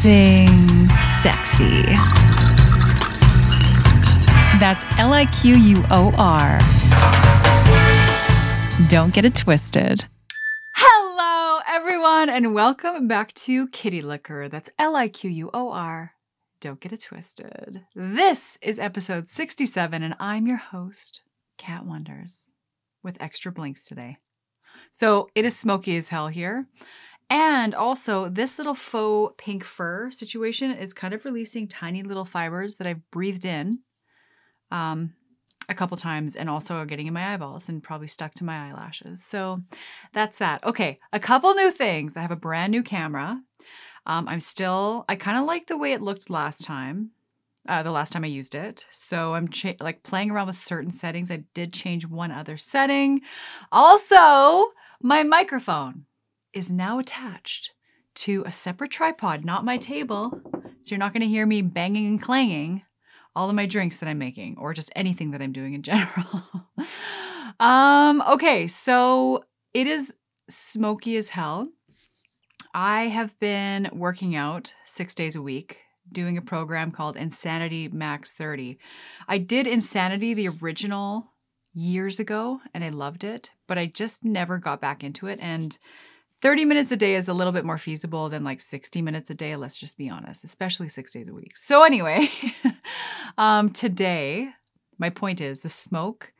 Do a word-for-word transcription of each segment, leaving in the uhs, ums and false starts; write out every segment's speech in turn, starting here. something sexy. That's L I Q U O R. Don't get it twisted. Hello, everyone, and welcome back to Kitty Liquor. That's L I Q U O R. Don't get it twisted. This is episode sixty-seven, and I'm your host, Cat Wonders, with extra blinks today. So it is smoky as hell here. And also, this little faux pink fur situation is kind of releasing tiny little fibers that I've breathed in um, a couple times and also are getting in my eyeballs and probably stuck to my eyelashes. So that's that. Okay, a couple new things. I have a brand new camera. Um, I'm still, I kind of like the way it looked last time, uh, the last time I used it. So I'm cha- like playing around with certain settings. I did change one other setting. Also, my microphone is now attached to a separate tripod, not my table. So you're not going to hear me banging and clanging all of my drinks that I'm making or just anything that I'm doing in general. um, okay, so it is smoky as hell. I have been working out six days a week, doing a program called Insanity Max thirty. I did Insanity, the original, years ago, and I loved it, but I just never got back into it. And thirty minutes a day is a little bit more feasible than like sixty minutes a day, let's just be honest, especially six days a week. So anyway, um, today, my point is the smoke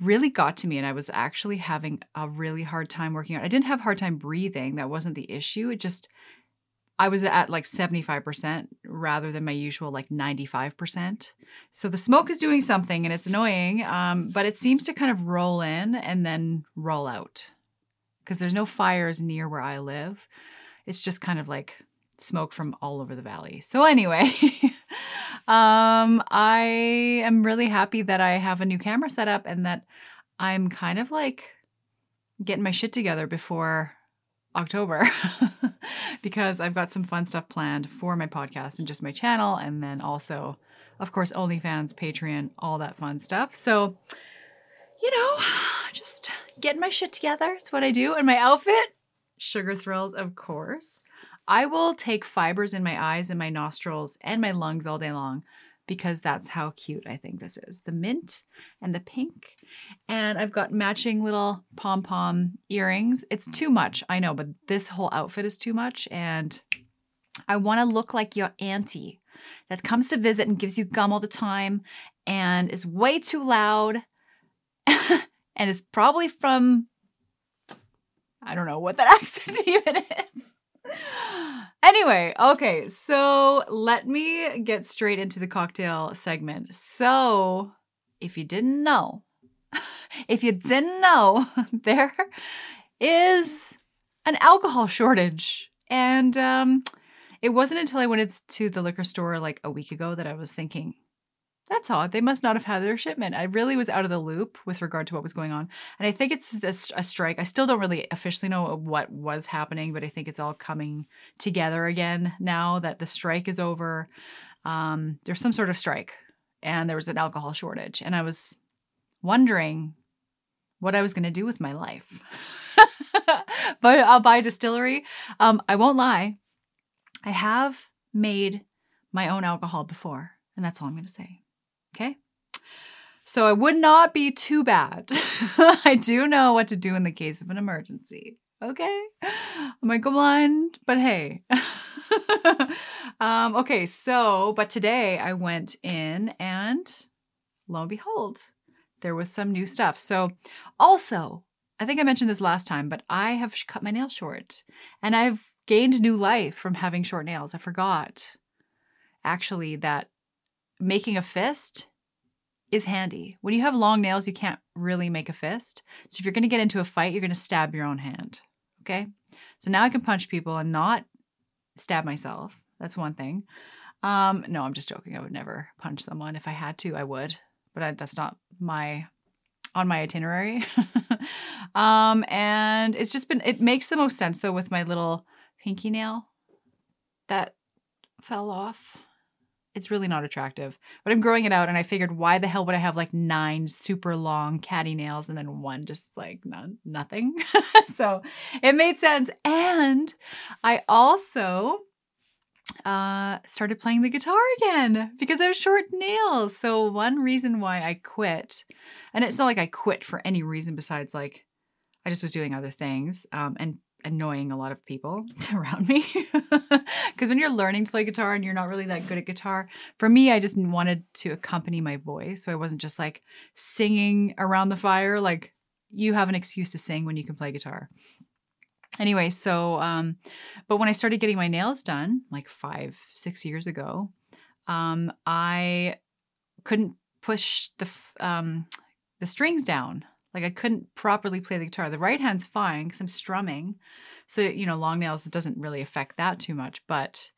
really got to me, and I was actually having a really hard time working out. I didn't have a hard time breathing. That wasn't the issue. It just, I was at like seventy-five percent rather than my usual like ninety-five percent. So the smoke is doing something, and it's annoying, um, but it seems to kind of roll in and then roll out because there's no fires near where I live. It's just kind of like smoke from all over the valley. So anyway, um, I am really happy that I have a new camera set up and that I'm kind of like getting my shit together before October because I've got some fun stuff planned for my podcast and just my channel. And then also, of course, OnlyFans, Patreon, all that fun stuff. So, you know, just getting my shit together. It's what I do. And my outfit, Sugar Thrills, of course. I will take fibers in my eyes and my nostrils and my lungs all day long because that's how cute I think this is. The mint and the pink. And I've got matching little pom-pom earrings. It's too much, I know, but this whole outfit is too much. And I want to look like your auntie that comes to visit and gives you gum all the time and is way too loud and is probably from, I don't know what that accent even is. Anyway, okay, so let me get straight into the cocktail segment. So if you didn't know, if you didn't know, there is an alcohol shortage. And um, it wasn't until I went to the liquor store like a week ago that I was thinking, that's odd. They must not have had their shipment. I really was out of the loop with regard to what was going on. And I think it's this, a strike. I still don't really officially know what was happening, but I think it's all coming together again now that the strike is over. Um, there's some sort of strike and there was an alcohol shortage. And I was wondering what I was going to do with my life. But I'll buy a distillery. Um, I won't lie. I have made my own alcohol before. And that's all I'm going to say. Okay. So I would not be too bad. I do know what to do in the case of an emergency. Okay. I might go blind, but hey. um, okay. So, but today I went in and lo and behold, there was some new stuff. So also, I think I mentioned this last time, but I have cut my nails short and I've gained new life from having short nails. I forgot actually that making a fist is handy. When you have long nails, you can't really make a fist. So if you're going to get into a fight, you're going to stab your own hand. Okay. So now I can punch people and not stab myself. That's one thing. Um, no, I'm just joking. I would never punch someone. If I had to, I would, but I, that's not my, on my itinerary. um, and it's just been, it makes the most sense though with my little pinky nail that fell off. It's really not attractive, but I'm growing it out. And I figured, why the hell would I have like nine super long catty nails and then one just like none, nothing. So it made sense. And I also uh, started playing the guitar again because I have short nails. So one reason why I quit, and it's not like I quit for any reason besides like I just was doing other things um, and annoying a lot of people around me. Because when you're learning to play guitar and you're not really that good at guitar, for me, I just wanted to accompany my voice. So I wasn't just like singing around the fire. Like you have an excuse to sing when you can play guitar. Anyway, so, um, but when I started getting my nails done, like five, six years ago, um, I couldn't push the, um, the strings down. Like I couldn't properly play the guitar. The right hand's fine because I'm strumming. So, you know, long nails, it doesn't really affect that too much. But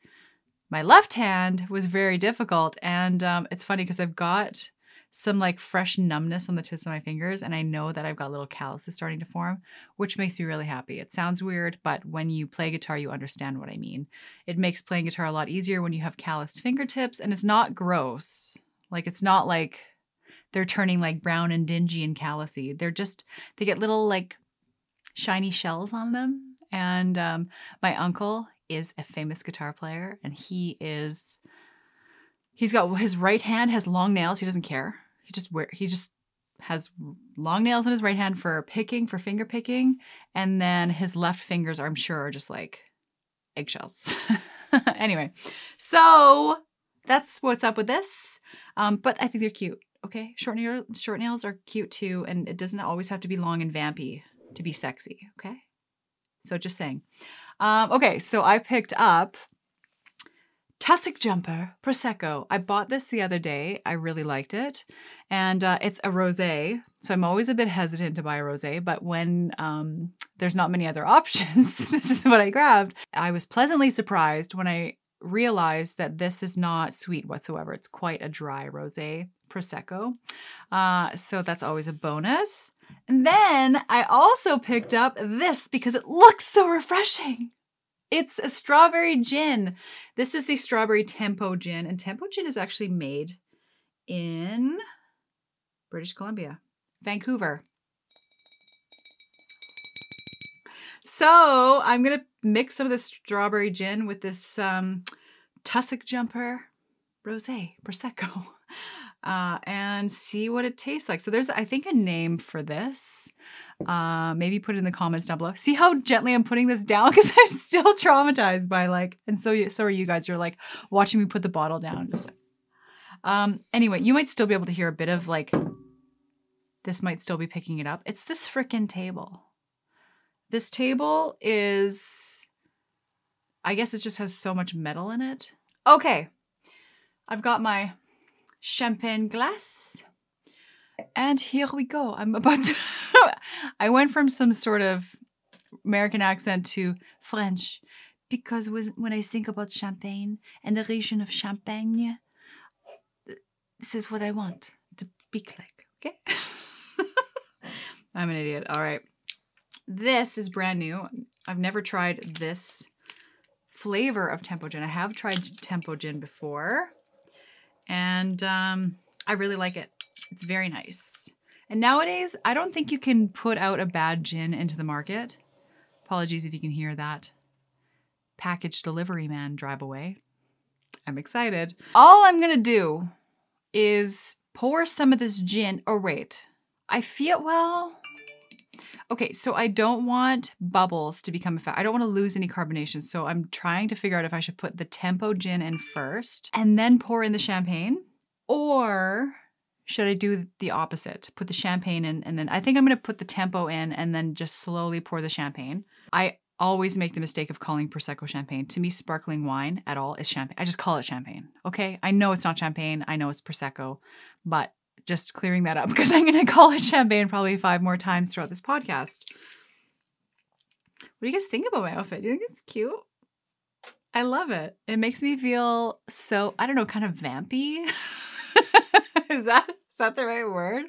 my left hand was very difficult. And um, it's funny because I've got some like fresh numbness on the tips of my fingers. And I know that I've got little calluses starting to form, which makes me really happy. It sounds weird, but when you play guitar, you understand what I mean. It makes playing guitar a lot easier when you have calloused fingertips. And it's not gross. Like it's not like they're turning like brown and dingy and callousy. They're just, they get little like shiny shells on them. And um, my uncle is a famous guitar player and he is, he's got, his right hand has long nails. He doesn't care. He just, wear, he just has long nails in his right hand for picking, for finger picking. And then his left fingers, I'm sure, are just like eggshells. Anyway, so that's what's up with this. Um, but I think they're cute. Okay, short nails, short nails are cute too, and it doesn't always have to be long and vampy to be sexy, okay? So just saying. Um, okay, so I picked up Tussock Jumper Prosecco. I bought this the other day. I really liked it, and uh, it's a rosé, so I'm always a bit hesitant to buy a rosé, but when um, there's not many other options, this is what I grabbed. I was pleasantly surprised when I realized that this is not sweet whatsoever. It's quite a dry rosé Prosecco. Uh, so that's always a bonus. And then I also picked up this because it looks so refreshing. It's a strawberry gin. This is the strawberry Tempo Gin, and Tempo Gin is actually made in British Columbia, Vancouver. So I'm going to mix some of this strawberry gin with this um, Tussock Jumper Rosé Prosecco. Uh, and see what it tastes like. So there's, I think, a name for this. Uh, maybe put it in the comments down below. See how gently I'm putting this down because I'm still traumatized by like, and so you, so are you guys. You're like watching me put the bottle down. Just like, um, anyway, you might still be able to hear a bit of like, this might still be picking it up. It's this frickin' table. This table is, I guess it just has so much metal in it. Okay, I've got my champagne glass. And here we go. I'm about to, I went from some sort of American accent to French because when I think about champagne and the region of Champagne, this is what I want to speak like, okay? I'm an idiot. All right. This is brand new. I've never tried this flavor of Tempo Gin. I have tried Tempo Gin before. And um, I really like it. It's very nice. And nowadays, I don't think you can put out a bad gin into the market. Apologies if you can hear that package delivery man drive away. I'm excited. All I'm gonna do is pour some of this gin. Oh wait, I feel, well, okay, so I don't want bubbles to become a fact. I don't want to lose any carbonation. So I'm trying to figure out if I should put the Tempo Gin in first and then pour in the champagne, or should I do the opposite? Put the champagne in and then I think I'm going to put the Tempo in and then just slowly pour the champagne. I always make the mistake of calling Prosecco champagne. To me, sparkling wine at all is champagne. I just call it champagne. Okay. I know it's not champagne. I know it's Prosecco, but just clearing that up because I'm going to call it champagne probably five more times throughout this podcast. What do you guys think about my outfit? Do you think it's cute? I love it. It makes me feel so, I don't know, kind of vampy. Is that, is that the right word?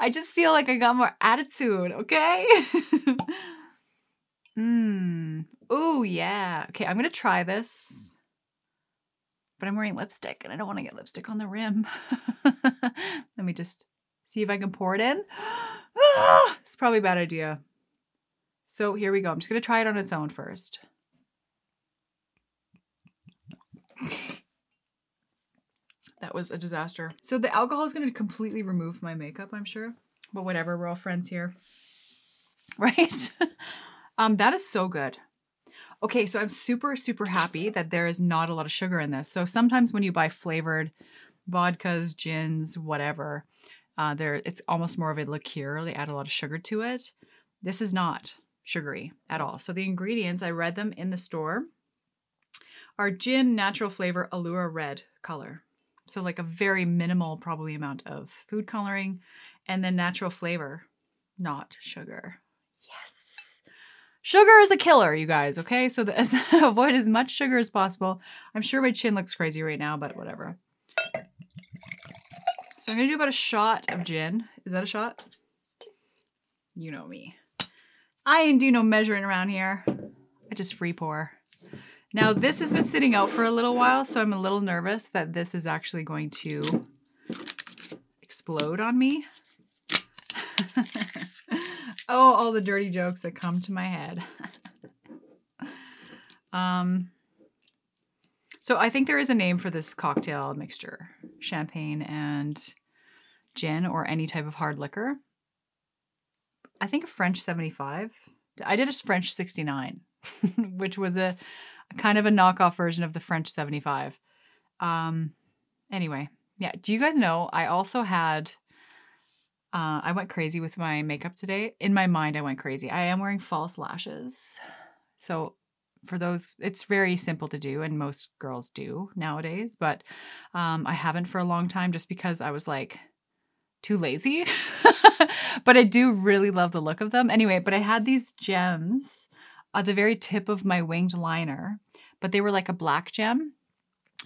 I just feel like I got more attitude, okay? mm. Oh, yeah. Okay, I'm going to try this. But I'm wearing lipstick and I don't want to get lipstick on the rim. Let me just see if I can pour it in. It's probably a bad idea. So here we go. I'm just going to try it on its own first. That was a disaster. So the alcohol is going to completely remove my makeup, I'm sure. But whatever, we're all friends here. Right? um, that is so good. Okay, so I'm super, super happy that there is not a lot of sugar in this. So sometimes when you buy flavored vodkas, gins, whatever, uh, there it's almost more of a liqueur. They add a lot of sugar to it. This is not sugary at all. So the ingredients, I read them in the store, are gin, natural flavor, Allura red color. So like a very minimal probably amount of food coloring, and then natural flavor, not sugar. Yes. Sugar is a killer, you guys, okay? So the, as, avoid as much sugar as possible. I'm sure my chin looks crazy right now, but whatever. So I'm gonna do about a shot of gin. Is that a shot? You know me. I ain't do no measuring around here. I just free pour. Now this has been sitting out for a little while, so I'm a little nervous that this is actually going to explode on me. Oh, all the dirty jokes that come to my head. um, so I think there is a name for this cocktail mixture, champagne and gin or any type of hard liquor. I think a French seventy-five. I did a French sixty-nine, which was a kind of a knockoff version of the French seventy-five. Um, anyway, yeah. Do you guys know, I also had, uh, I went crazy with my makeup today. In my mind, I went crazy. I am wearing false lashes. So for those, it's very simple to do and most girls do nowadays, but um, I haven't for a long time just because I was like too lazy, but I do really love the look of them. Anyway, but I had these gems at the very tip of my winged liner, but they were like a black gem,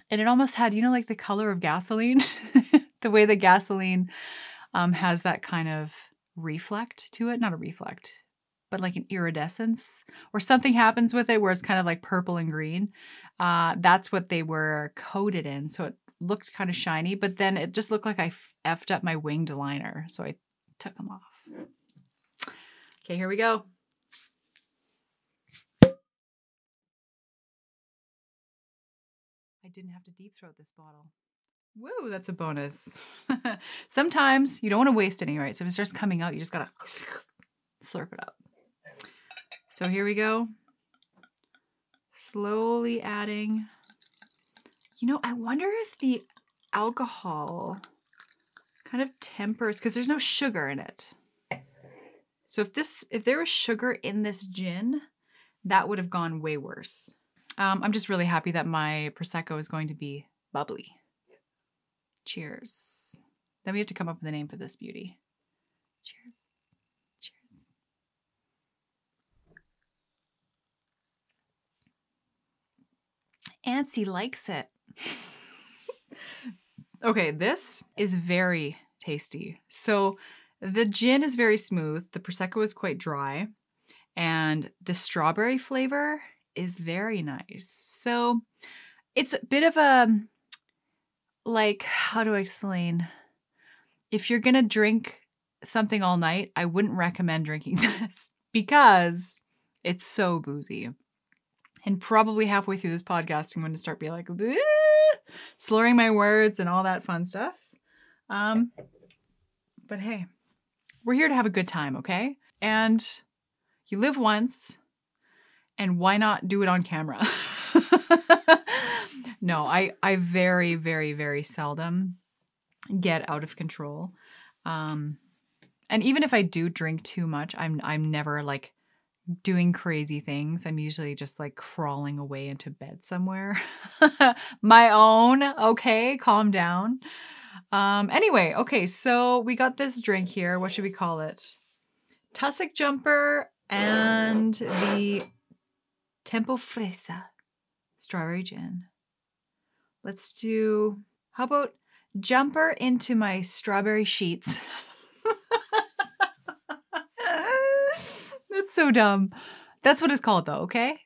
and it almost had, you know, like the color of gasoline, the way the gasoline um, has that kind of reflect to it, not a reflect, but like an iridescence or something happens with it where it's kind of like purple and green. Uh, that's what they were coated in. So it looked kind of shiny, but then it just looked like I effed up my winged liner. So I took them off. Okay, here we go. I didn't have to deep throat this bottle. Woo, that's a bonus. Sometimes you don't want to waste any, right? So if it starts coming out, you just gotta slurp it up. So here we go. Slowly adding. You know, I wonder if the alcohol kind of tempers, because there's no sugar in it. So if this, if there was sugar in this gin, that would have gone way worse. Um, I'm just really happy that my Prosecco is going to be bubbly. Cheers. Then we have to come up with a name for this beauty. Cheers. Cheers. Ancy likes it. Okay, this is very tasty. So the gin is very smooth. The Prosecco is quite dry. And the strawberry flavor is very nice. So it's a bit of a, like, how do I explain? If you're going to drink something all night, I wouldn't recommend drinking this because it's so boozy. And probably halfway through this podcast, I'm going to start being like, bleh, slurring my words and all that fun stuff. Um, but hey, we're here to have a good time, okay? And you live once, and why not do it on camera? No, I, I very, very, very seldom get out of control. Um, and even if I do drink too much, I'm, I'm never like doing crazy things. I'm usually just like crawling away into bed somewhere. My own. Okay. Calm down. Um, anyway. Okay. So we got this drink here. What should we call it? Tussock Jumper and the Tempo Fresa, strawberry gin. Let's do, how about jumper into my strawberry sheets? That's so dumb. That's what it's called though, okay?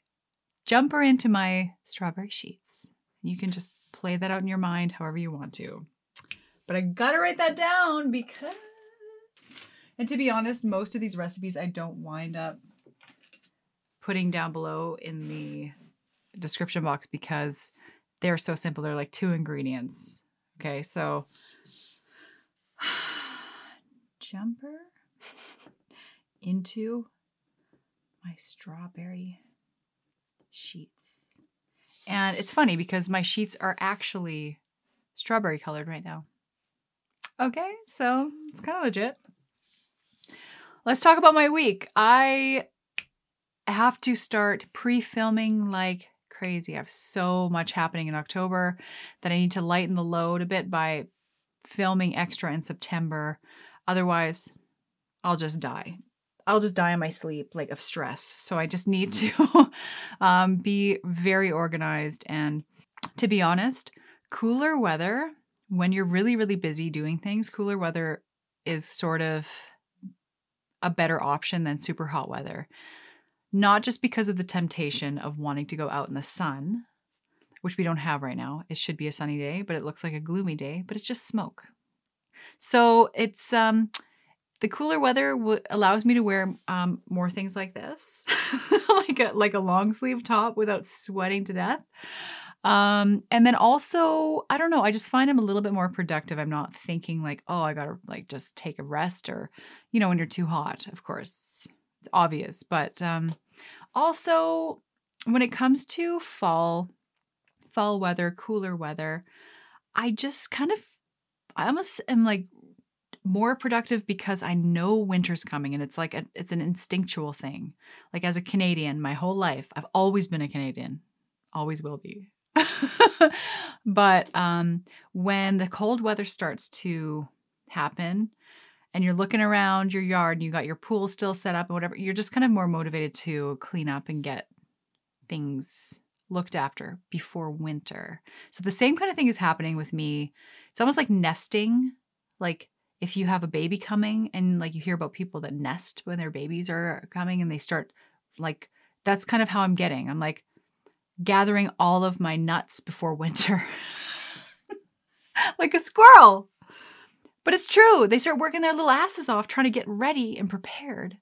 Jumper into my strawberry sheets. You can just play that out in your mind however you want to. But I gotta write that down because, and to be honest, most of these recipes I don't wind up putting down below in the description box because They're so simple. They're like two ingredients. Okay, so jumper into my strawberry sheets. And it's funny because my sheets are actually strawberry colored right now. Okay, so it's kind of legit. Let's talk about my week. I have to start pre-filming like crazy. I have so much happening in October that I need to lighten the load a bit by filming extra in September. Otherwise, I'll just die. I'll just die in my sleep, like of stress. So I just need to um, be very organized. And to be honest, cooler weather, when you're really, really busy doing things, cooler weather is sort of a better option than super hot weather. Not just because of the temptation of wanting to go out in the sun, which we don't have right now. It should be a sunny day, but it looks like a gloomy day, but it's just smoke. So it's... um. The cooler weather w allows me to wear um, more things like this, like a like a long sleeve top without sweating to death. Um, and then also, I don't know, I just find I'm a little bit more productive. I'm not thinking like, oh, I gotta like just take a rest, or, you know, when you're too hot, of course, it's, it's obvious. But um, also, when it comes to fall, fall weather, cooler weather, I just kind of, I almost am like, more productive because I know winter's coming, and it's like a, it's an instinctual thing. Like as a Canadian, my whole life, I've always been a Canadian, always will be. But um, when the cold weather starts to happen and you're looking around your yard and you got your pool still set up and whatever, you're just kind of more motivated to clean up and get things looked after before winter. So the same kind of thing is happening with me. It's almost like nesting, like, if you have a baby coming and like you hear about people that nest when their babies are coming and they start like, that's kind of how I'm getting. I'm like gathering all of my nuts before winter, like a squirrel, but it's true. They start working their little asses off trying to get ready and prepared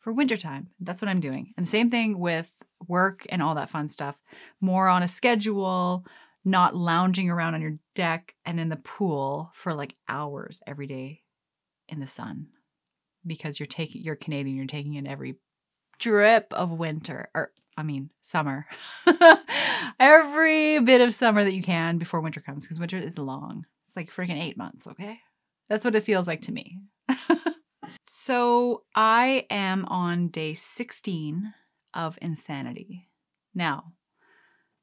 for wintertime. That's what I'm doing. And same thing with work and all that fun stuff, more on a schedule, not lounging around on your deck and in the pool for like hours every day in the sun because you're taking, you're Canadian, you're taking in every drip of winter, or I mean, summer, every bit of summer that you can before winter comes, because winter is long. It's like freaking eight months. Okay. That's what it feels like to me. So I am on day sixteen of Insanity. Now,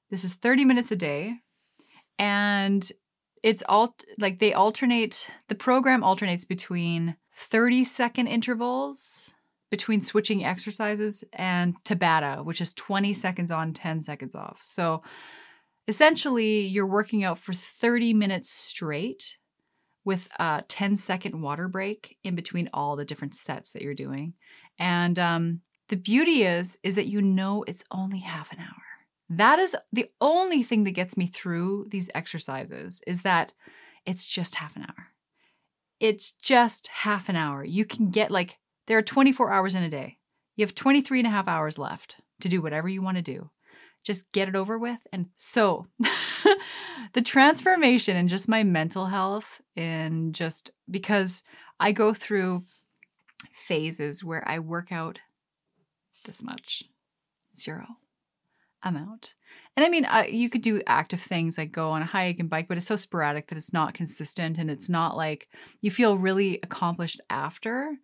this is thirty minutes a day. And it's all like they alternate, the program alternates between thirty second intervals between switching exercises and Tabata, which is twenty seconds on, ten seconds off. So essentially you're working out for thirty minutes straight with a ten second water break in between all the different sets that you're doing. And um, the beauty is, is that, you know, it's only half an hour. That is the only thing that gets me through these exercises, is that it's just half an hour. It's just half an hour. You can get like, there are twenty-four hours in a day. You have twenty-three and a half hours left to do whatever you want to do. Just get it over with. And so the transformation in just my mental health, and just because I go through phases where I work out this much, zero. amount. And I mean, uh, you could do active things like go on a hike and bike, but it's so sporadic that it's not consistent, and it's not like you feel really accomplished after,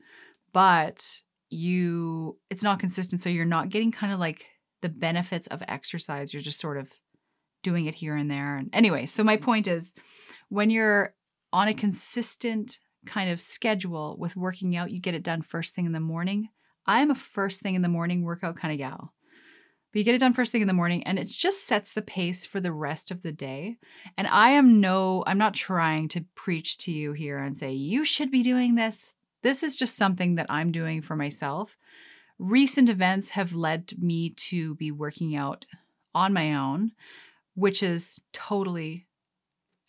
but you, it's not consistent. So you're not getting kind of like the benefits of exercise. You're just sort of doing it here and there. And anyway, so my point is, when you're on a consistent kind of schedule with working out, you get it done first thing in the morning. I'm a first thing in the morning workout kind of gal. But you get it done first thing in the morning, and it just sets the pace for the rest of the day. And I am no, I'm not trying to preach to you here and say, you should be doing this. This is just something that I'm doing for myself. Recent events have led me to be working out on my own, which is totally,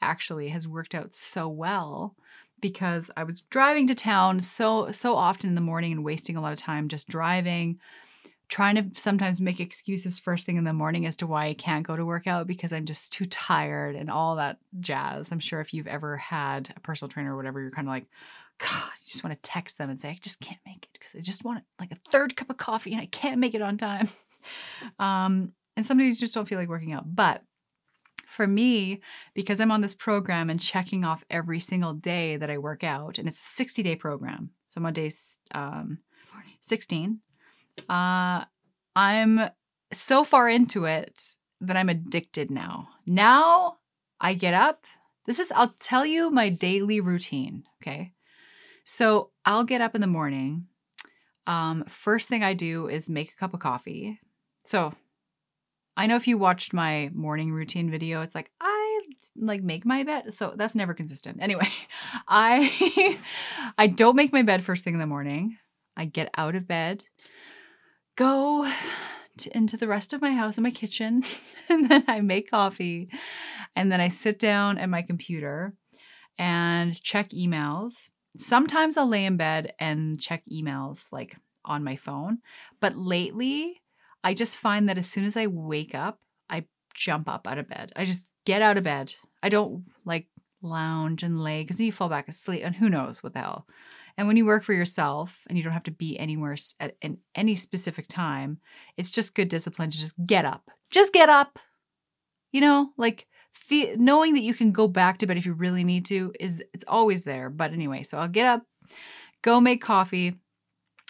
actually has worked out so well, because I was driving to town so, so often in the morning and wasting a lot of time just driving trying to sometimes make excuses first thing in the morning as to why I can't go to work out because I'm just too tired and all that jazz. I'm sure if you've ever had a personal trainer or whatever, you're kind of like, God, you just want to text them and say, I just can't make it because I just want like a third cup of coffee and I can't make it on time. Um, and some days you just don't feel like working out. But for me, because I'm on this program and checking off every single day that I work out, and it's a sixty-day program. So I'm on day um, sixteen. Uh, I'm so far into it that I'm addicted now. Now I get up. This is, I'll tell you my daily routine. Okay. So I'll get up in the morning. Um, first thing I do is make a cup of coffee. So I know if you watched my morning routine video, it's like, I like make my bed. So that's never consistent. Anyway, I, I don't make my bed first thing in the morning. I get out of bed, go to, into the rest of my house and my kitchen, and then I make coffee, and then I sit down at my computer and check emails. Sometimes I'll lay in bed and check emails like on my phone, but lately I just find that as soon as I wake up, I jump up out of bed. I just get out of bed. I don't like lounge and lay because then you fall back asleep and who knows what the hell. And when you work for yourself and you don't have to be anywhere at any specific time, it's just good discipline to just get up. Just get up. You know, like the, knowing that you can go back to bed if you really need to is it's always there. But anyway, so I'll get up, go make coffee.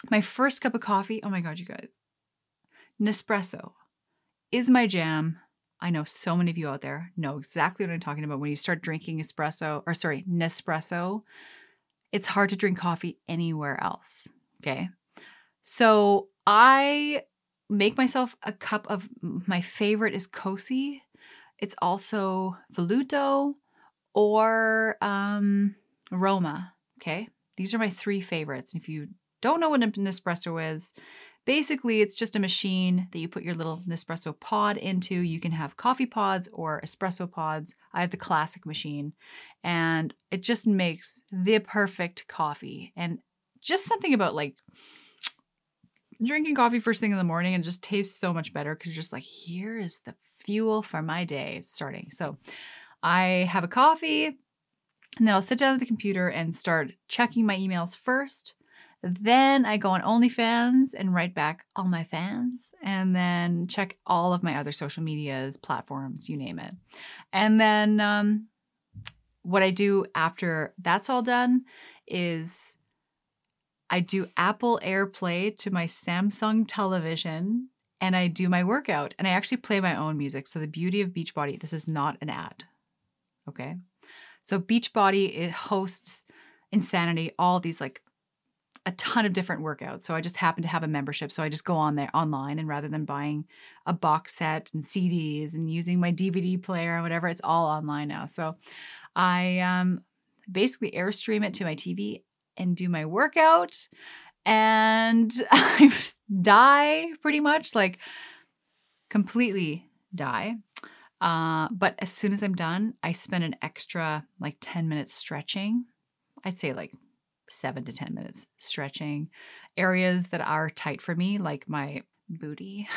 My first cup of coffee, oh my God, you guys, Nespresso is my jam. I know so many of you out there know exactly what I'm talking about. When you start drinking espresso, or sorry, Nespresso, it's hard to drink coffee anywhere else, okay? So I make myself a cup of, my favorite is Kossi. It's also Voluto or um, Roma, okay? These are my three favorites. And if you don't know what an Nespresso is, basically it's just a machine that you put your little Nespresso pod into. You can have coffee pods or espresso pods. I have the classic machine and it just makes the perfect coffee. And just something about like drinking coffee first thing in the morning and just tastes so much better because you're just like, here is the fuel for my day starting. So I have a coffee and then I'll sit down at the computer and start checking my emails first. Then I go on OnlyFans and write back all my fans and then check all of my other social medias, platforms, you name it. And then um, what I do after that's all done is I do Apple AirPlay to my Samsung television and I do my workout and I actually play my own music. So the beauty of Beachbody, this is not an ad, okay? So Beachbody, it hosts Insanity, all these like a ton of different workouts. So I just happen to have a membership. So I just go on there online and rather than buying a box set and C Ds and using my D V D player or whatever, it's all online now. So I um, basically airstream it to my T V and do my workout and I die pretty much, like completely die. Uh, but as soon as I'm done, I spend an extra like ten minutes stretching. I'd say like seven to ten minutes stretching areas that are tight for me, like my booty.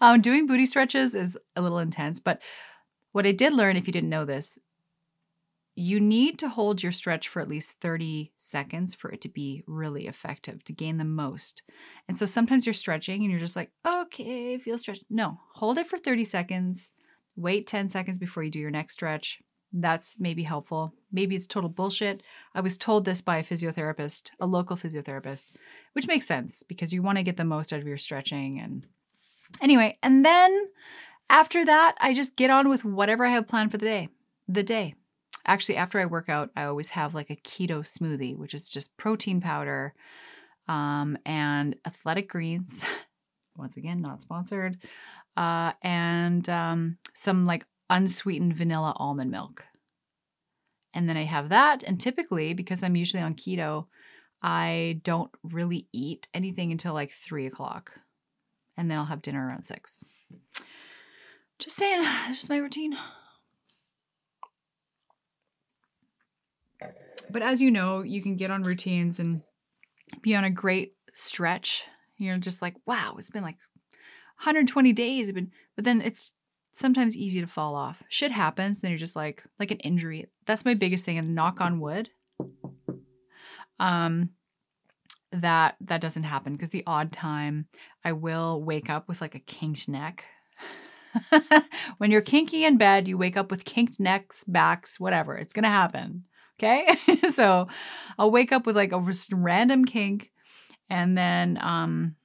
um, doing booty stretches is a little intense, but what I did learn, if you didn't know this, you need to hold your stretch for at least thirty seconds for it to be really effective, to gain the most. And so sometimes you're stretching and you're just like, okay, feel stretched. No, hold it for thirty seconds, wait ten seconds before you do your next stretch. That's maybe helpful. Maybe it's total bullshit. I was told this by a physiotherapist, a local physiotherapist, which makes sense because you want to get the most out of your stretching. And anyway, and then after that, I just get on with whatever I have planned for the day, the day. Actually, after I work out, I always have like a keto smoothie, which is just protein powder um, and Athletic Greens. Once again, not sponsored. Uh, and um, some like unsweetened vanilla almond milk. And then I have that. And typically, because I'm usually on keto, I don't really eat anything until like three o'clock. And then I'll have dinner around six. Just saying, this is my routine. But as you know, you can get on routines and be on a great stretch. You're just like, wow, it's been like one hundred twenty days. Been, but then it's sometimes easy to fall off. Shit happens. Then you're just like, like an injury. That's my biggest thing. And knock on wood, um, that, that doesn't happen, because the odd time I will wake up with like a kinked neck. When you're kinky in bed, you wake up with kinked necks, backs, whatever. It's going to happen. Okay. So I'll wake up with like a random kink, and then, um,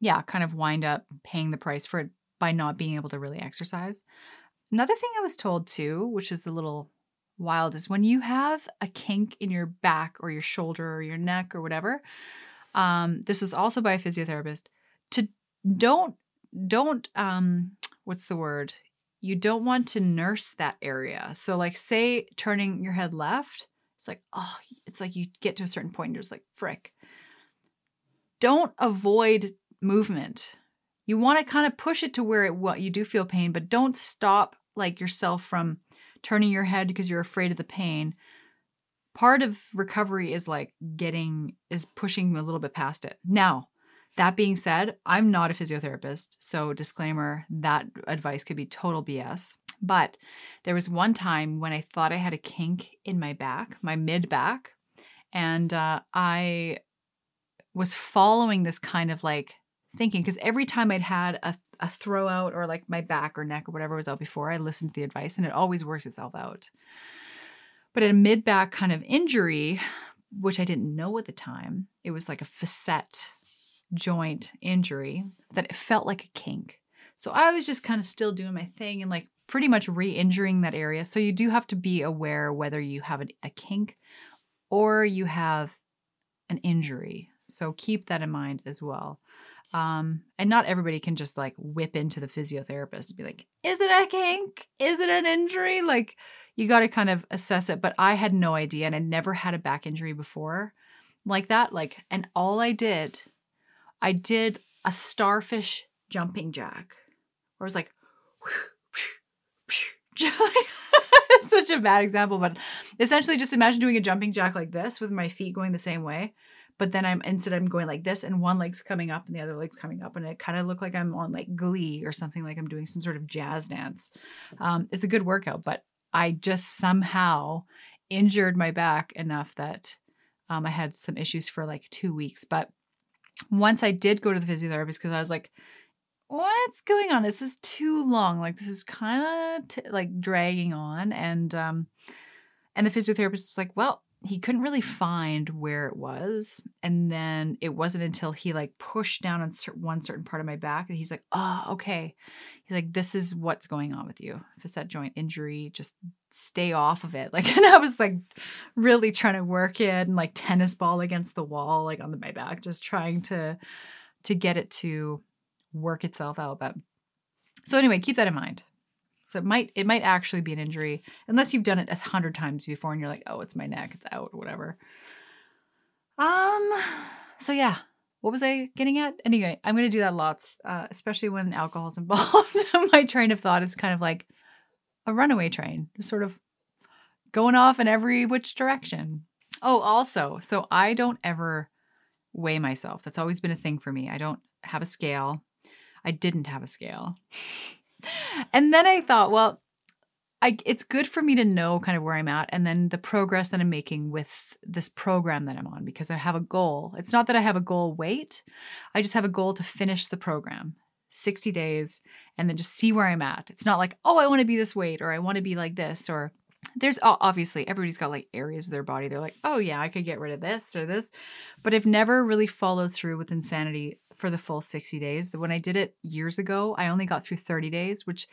yeah, kind of wind up paying the price for it by not being able to really exercise. Another thing I was told too, which is a little wild, is when you have a kink in your back or your shoulder or your neck or whatever, um, this was also by a physiotherapist, to don't, don't, um, what's the word? You don't want to nurse that area. So like, say turning your head left, it's like, oh, it's like you get to a certain point and you're just like, frick. Don't avoid movement. You want to kind of push it to where it what you do feel pain, but don't stop like yourself from turning your head because you're afraid of the pain. Part of recovery is like getting, is pushing a little bit past it. Now, that being said, I'm not a physiotherapist, so disclaimer, that advice could be total B S. But there was one time when I thought I had a kink in my back, my mid back, and uh, I was following this kind of like thinking, because every time I'd had a, a throw out or like my back or neck or whatever was out before, I listened to the advice and it always works itself out. But a mid back kind of injury, which I didn't know at the time, it was like a facet joint injury that it felt like a kink. So I was just kind of still doing my thing and like pretty much re-injuring that area. So you do have to be aware whether you have a, a kink or you have an injury. So keep that in mind as well. Um, and not everybody can just like whip into the physiotherapist and be like, is it a kink? Is it an injury? Like, you got to kind of assess it. But I had no idea, and I never had a back injury before like that. Like, and all I did I did a starfish jumping jack, where I was like, it's such a bad example, but essentially just imagine doing a jumping jack like this with my feet going the same way, but then I'm instead I'm going like this, and one leg's coming up and the other leg's coming up, and it kind of looked like I'm on like Glee or something, like I'm doing some sort of jazz dance. Um, it's a good workout, but I just somehow injured my back enough that um, I had some issues for like two weeks, but once I did go to the physiotherapist, because I was like, what's going on? This is too long. Like, this is kind of t- like dragging on. And, um, and the physiotherapist was like, well, he couldn't really find where it was. And then it wasn't until he like pushed down on cer- one certain part of my back that he's like, oh, okay. He's like, this is what's going on with you. Facet joint injury, just stay off of it. Like, and I was like really trying to work it and like tennis ball against the wall, like on the, my back, just trying to, to get it to work itself out. But so anyway, keep that in mind. So it might, it might actually be an injury unless you've done it a hundred times before and you're like, oh, it's my neck, it's out, whatever. Um, so yeah, what was I getting at? Anyway, I'm going to do that lots, uh, especially when alcohol is involved. My train of thought is kind of like a runaway train, just sort of going off in every which direction. Oh, also, so I don't ever weigh myself. That's always been a thing for me. I don't have a scale. I didn't have a scale. And then I thought, well, I, it's good for me to know kind of where I'm at and then the progress that I'm making with this program that I'm on, because I have a goal. It's not that I have a goal weight. I just have a goal to finish the program, sixty days, and then just see where I'm at. It's not like, oh, I want to be this weight or I want to be like this, or there's obviously everybody's got like areas of their body. They're like, oh yeah, I could get rid of this or this, but I've never really followed through with Insanity for the full sixty days. When I did it years ago, I only got through thirty days, which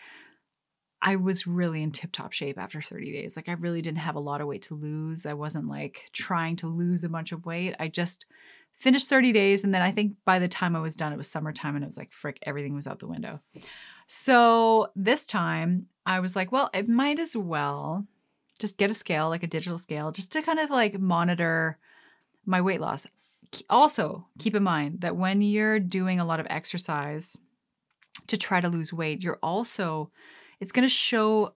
I was really in tip top shape after thirty days. Like, I really didn't have a lot of weight to lose. I wasn't like trying to lose a bunch of weight. I just finished thirty days. And then I think by the time I was done, it was summertime and it was like, frick, everything was out the window. So this time I was like, well, I might as well just get a scale, like a digital scale, just to kind of like monitor my weight loss. Also, keep in mind that when you're doing a lot of exercise to try to lose weight, you're also, it's going to show,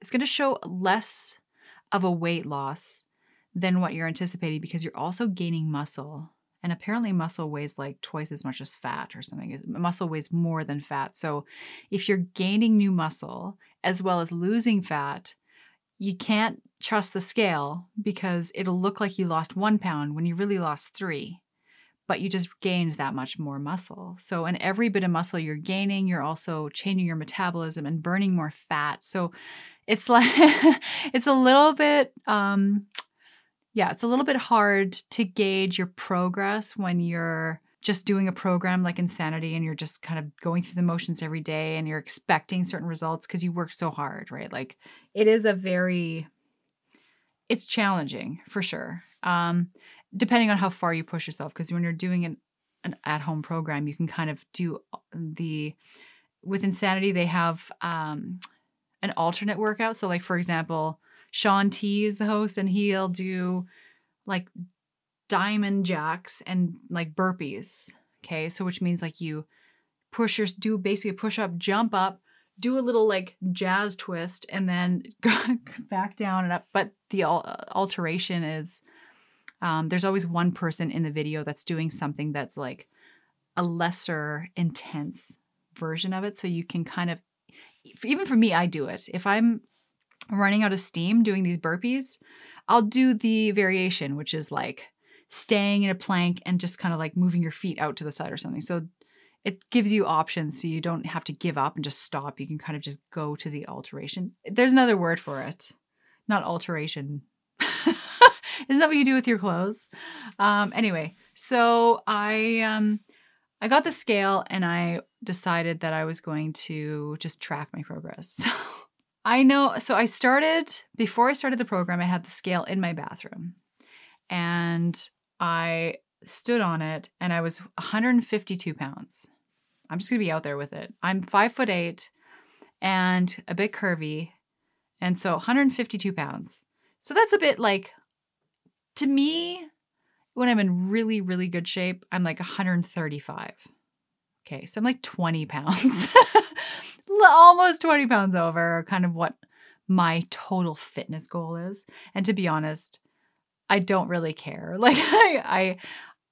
it's going to show less of a weight loss than what you're anticipating, because you're also gaining muscle And apparently muscle weighs like twice as much as fat or something. Muscle weighs more than fat. So if you're gaining new muscle as well as losing fat, you can't trust the scale because it'll look like you lost one pound when you really lost three, but you just gained that much more muscle. So in every bit of muscle you're gaining, you're also changing your metabolism and burning more fat. So it's like, it's a little bit, um, yeah, it's a little bit hard to gauge your progress when you're just doing a program like Insanity and you're just kind of going through the motions every day and you're expecting certain results because you work so hard, right? Like it is a very, it's challenging for sure. Um, depending on how far you push yourself, because when you're doing an, an at-home program, you can kind of do the, with Insanity, they have um, an alternate workout. So like, for example, Sean T is the host and he'll do like diamond jacks and like burpees. Okay. So which means like you push your, do basically push up, jump up, do a little like jazz twist and then go back down and up. But the alteration is, Um, there's always one person in the video that's doing something that's like a lesser intense version of it. So you can kind of, even for me, I do it. If I'm running out of steam doing these burpees, I'll do the variation, which is like staying in a plank and just kind of like moving your feet out to the side or something. So it gives you options. So you don't have to give up and just stop. You can kind of just go to the alteration. There's another word for it, not alteration. Isn't that what you do with your clothes? Um, anyway, so I um, I got the scale and I decided that I was going to just track my progress. So I know, so I started, before I started the program, I had the scale in my bathroom and I stood on it and I was one hundred fifty-two pounds. I'm just gonna be out there with it. I'm five foot eight and a bit curvy. And so one hundred fifty-two pounds. So that's a bit like, to me, when I'm in really, really good shape, I'm like one hundred thirty-five. Okay, so I'm like twenty pounds, almost twenty pounds over, kind of what my total fitness goal is. And to be honest, I don't really care. Like I,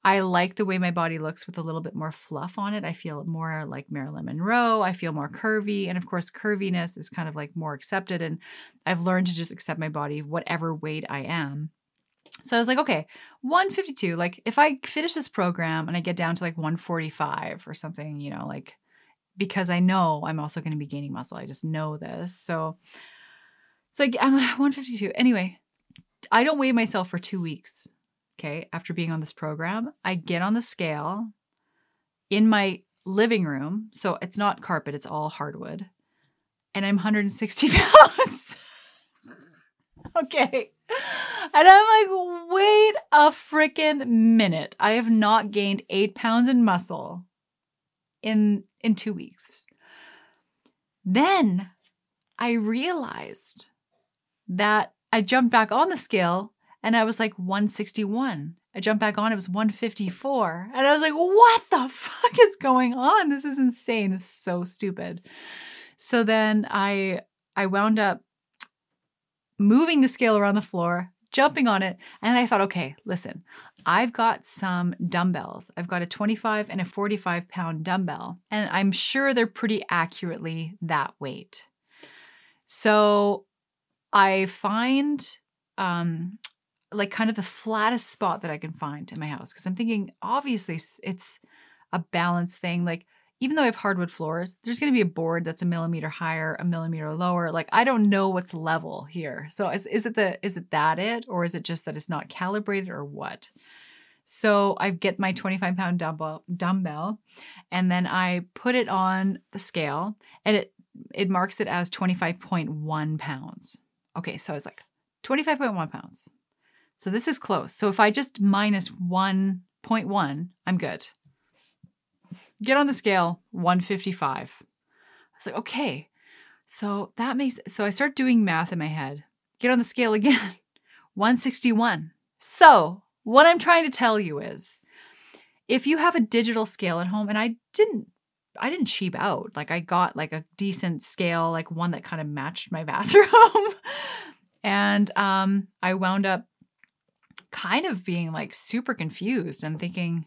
I, I like the way my body looks with a little bit more fluff on it. I feel more like Marilyn Monroe. I feel more curvy. And of course, curviness is kind of like more accepted. And I've learned to just accept my body, whatever weight I am. So I was like, okay, one fifty-two, like if I finish this program and I get down to like one forty-five or something, you know, like, because I know I'm also going to be gaining muscle. I just know this. So it's like, I'm one fifty-two. Anyway, I don't weigh myself for two weeks. Okay. After being on this program, I get on the scale in my living room. So it's not carpet, it's all hardwood. And I'm one hundred sixty pounds. Okay. And I'm like, wait a freaking minute. I have not gained eight pounds in muscle in, in two weeks. Then I realized that I jumped back on the scale and I was like one sixty-one. I jumped back on, it was one fifty-four. And I was like, what the fuck is going on? This is insane. It's so stupid. So then I, I wound up moving the scale around the floor, jumping on it. And I thought, okay, listen, I've got some dumbbells. I've got a twenty-five and a forty-five pound dumbbell, and I'm sure they're pretty accurately that weight. So I find um, like kind of the flattest spot that I can find in my house. Cause I'm thinking, obviously it's a balance thing. Like even though I have hardwood floors, there's going to be a board that's a millimeter higher, a millimeter lower. Like, I don't know what's level here. So is, is it the, is it that it, or is it just that it's not calibrated or what? So I get my twenty-five pound dumbbell, dumbbell, and then I put it on the scale and it, it marks it as twenty-five point one pounds. Okay. So I was like twenty-five point one pounds. So this is close. So if I just minus one point one, I'm good. Get on the scale, one fifty-five. I was like, okay, so that makes, so I start doing math in my head. Get on the scale again, one sixty-one. So what I'm trying to tell you is, if you have a digital scale at home, and I didn't, I didn't cheap out. Like I got like a decent scale, like one that kind of matched my bathroom. And um, I wound up kind of being like super confused and thinking,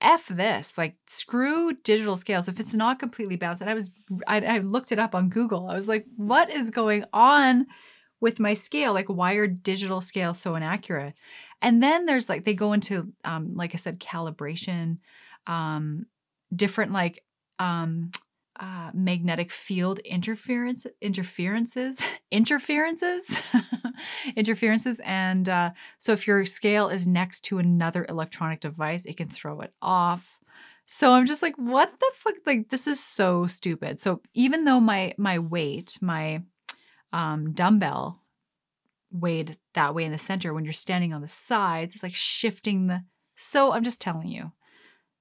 F this, like screw digital scales if it's not completely balanced. And I was, I, I looked it up on Google. I was like, what is going on with my scale? Like, why are digital scales so inaccurate? And then there's like, they go into, um, like I said, calibration, um, different like um, uh, magnetic field interference, interferences, interferences, interferences. And uh, so if your scale is next to another electronic device, it can throw it off. So I'm just like, what the fuck? Like, this is so stupid. So even though my, my weight, my um, dumbbell weighed that way in the center, when you're standing on the sides, it's like shifting the, so I'm just telling you,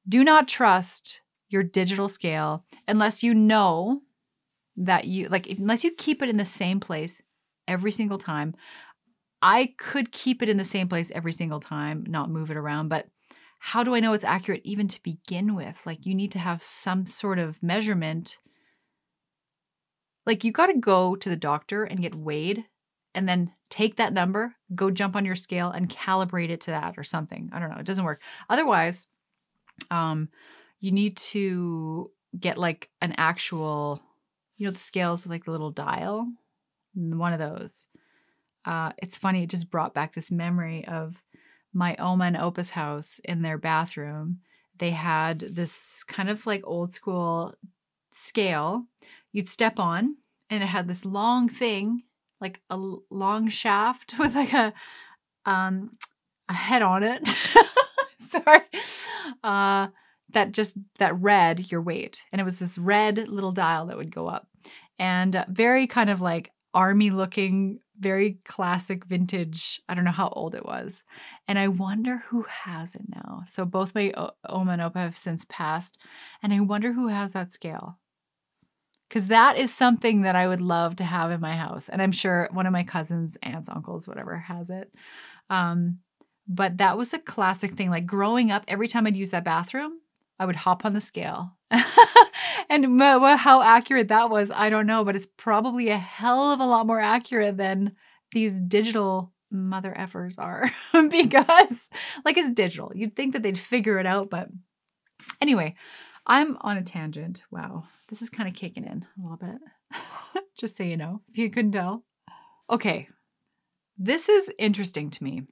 do not trust your digital scale unless you know that you, like, unless you keep it in the same place every single time. I could keep it in the same place every single time, not move it around, but how do I know it's accurate even to begin with? Like, you need to have some sort of measurement. Like, you got to go to the doctor and get weighed and then take that number, go jump on your scale and calibrate it to that or something. I don't know. It doesn't work. Otherwise, um, you need to get like an actual, you know, the scales with like the little dial, one of those. Uh, it's funny. It just brought back this memory of my Oma and Opa's house. In their bathroom, they had this kind of like old school scale you'd step on, and it had this long thing, like a long shaft with like a, um, a head on it. Sorry. Uh, that just, that read your weight. And it was this red little dial that would go up, and uh, very kind of like army looking, very classic vintage. I don't know how old it was. And I wonder who has it now. So both my o Oma and Opa have since passed. And I wonder who has that scale. Because that is something that I would love to have in my house. And I'm sure one of my cousins, aunts, uncles, whatever has it. Um, but that was a classic thing. Like growing up, every time I'd use that bathroom, I would hop on the scale. And how accurate that was, I don't know. But it's probably a hell of a lot more accurate than these digital mother effers are. Because like, it's digital. You'd think that they'd figure it out. But anyway, I'm on a tangent. Wow. This is kind of kicking in a little bit, just so you know, if you couldn't tell. Okay. This is interesting to me,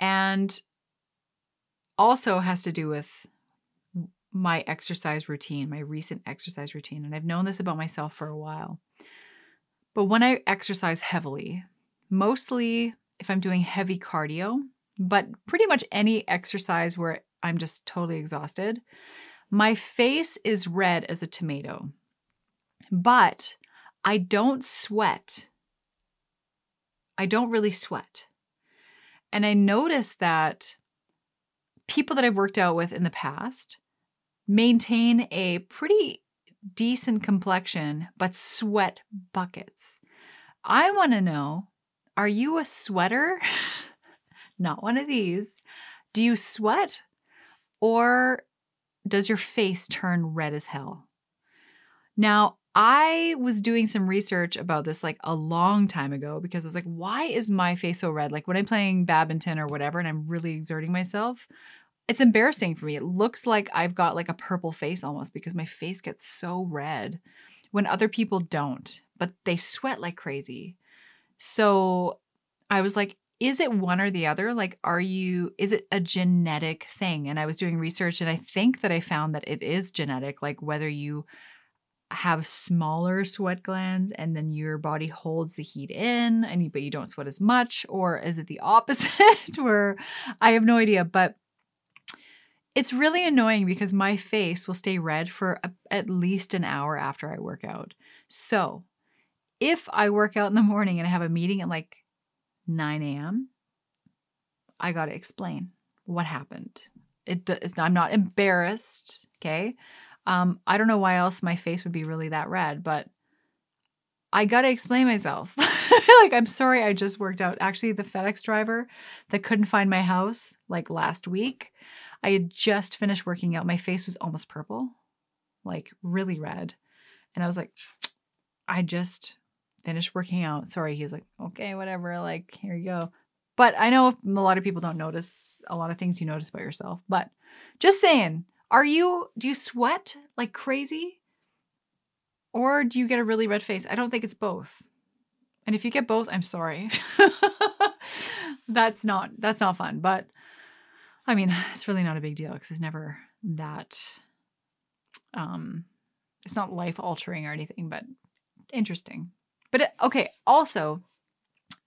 and also has to do with my exercise routine, my recent exercise routine. And I've known this about myself for a while, but when I exercise heavily, mostly if I'm doing heavy cardio, but pretty much any exercise where I'm just totally exhausted, my face is red as a tomato, but I don't sweat. I don't really sweat. And I noticed that people that I've worked out with in the past maintain a pretty decent complexion, but sweat buckets. I want to know, are you a sweater? Not one of these. Do you sweat? Or does your face turn red as hell? Now, I was doing some research about this like a long time ago, because I was like, why is my face so red? Like when I'm playing badminton or whatever, and I'm really exerting myself, it's embarrassing for me. It looks like I've got like a purple face almost, because my face gets so red when other people don't, but they sweat like crazy. So I was like, is it one or the other? Like, are you, is it a genetic thing? And I was doing research, and I think that I found that it is genetic, like whether you have smaller sweat glands and then your body holds the heat in, and but you don't sweat as much, or is it the opposite? Where I have no idea, but it's really annoying because my face will stay red for a, at least an hour after I work out. So if I work out in the morning and I have a meeting at like nine a m I got to explain what happened. It does, I'm not embarrassed. Okay. Um, I don't know why else my face would be really that red, but I got to explain myself. Like, I'm sorry, I just worked out. Actually, the FedEx driver that couldn't find my house like last week, I had just finished working out. My face was almost purple, like really red. And I was like, I just finished working out. Sorry. He was like, okay, whatever. Like, here you go. But I know a lot of people don't notice a lot of things you notice about yourself. But just saying, are you, do you sweat like crazy? Or do you get a really red face? I don't think it's both. And if you get both, I'm sorry. That's not, that's not fun. But I mean, it's really not a big deal because it's never that, um, it's not life altering or anything, but interesting. But it, okay. Also,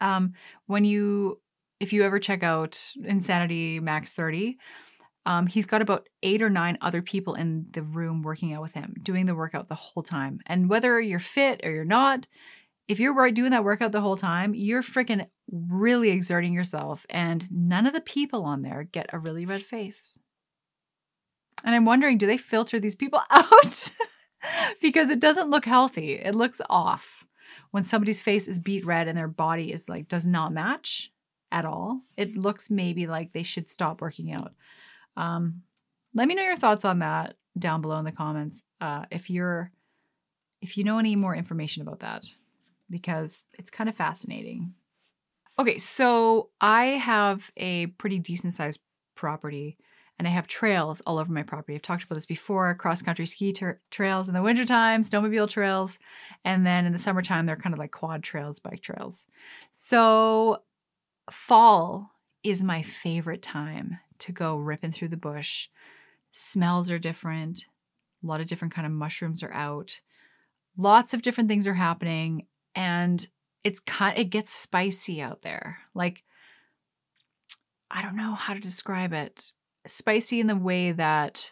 um, when you, if you ever check out Insanity Max thirty, um, he's got about eight or nine other people in the room working out with him, doing the workout the whole time. And whether you're fit or you're not, if you're doing that workout the whole time, you're freaking really exerting yourself. And none of the people on there get a really red face. And I'm wondering, do they filter these people out? Because it doesn't look healthy. It looks off when somebody's face is beat red and their body is like, does not match at all. It looks maybe like they should stop working out. Um, let me know your thoughts on that down below in the comments. Uh, if you're, if you know any more information about that, because it's kind of fascinating. Okay. So I have a pretty decent sized property and I have trails all over my property. I've talked about this before, cross country ski tra trails in the wintertime, snowmobile trails. And then in the summertime, they're kind of like quad trails, bike trails. So fall is my favorite time to go ripping through the bush. Smells are different. A lot of different kind of mushrooms are out. Lots of different things are happening. And it's kind it gets spicy out there. Like, I don't know how to describe it. Spicy in the way that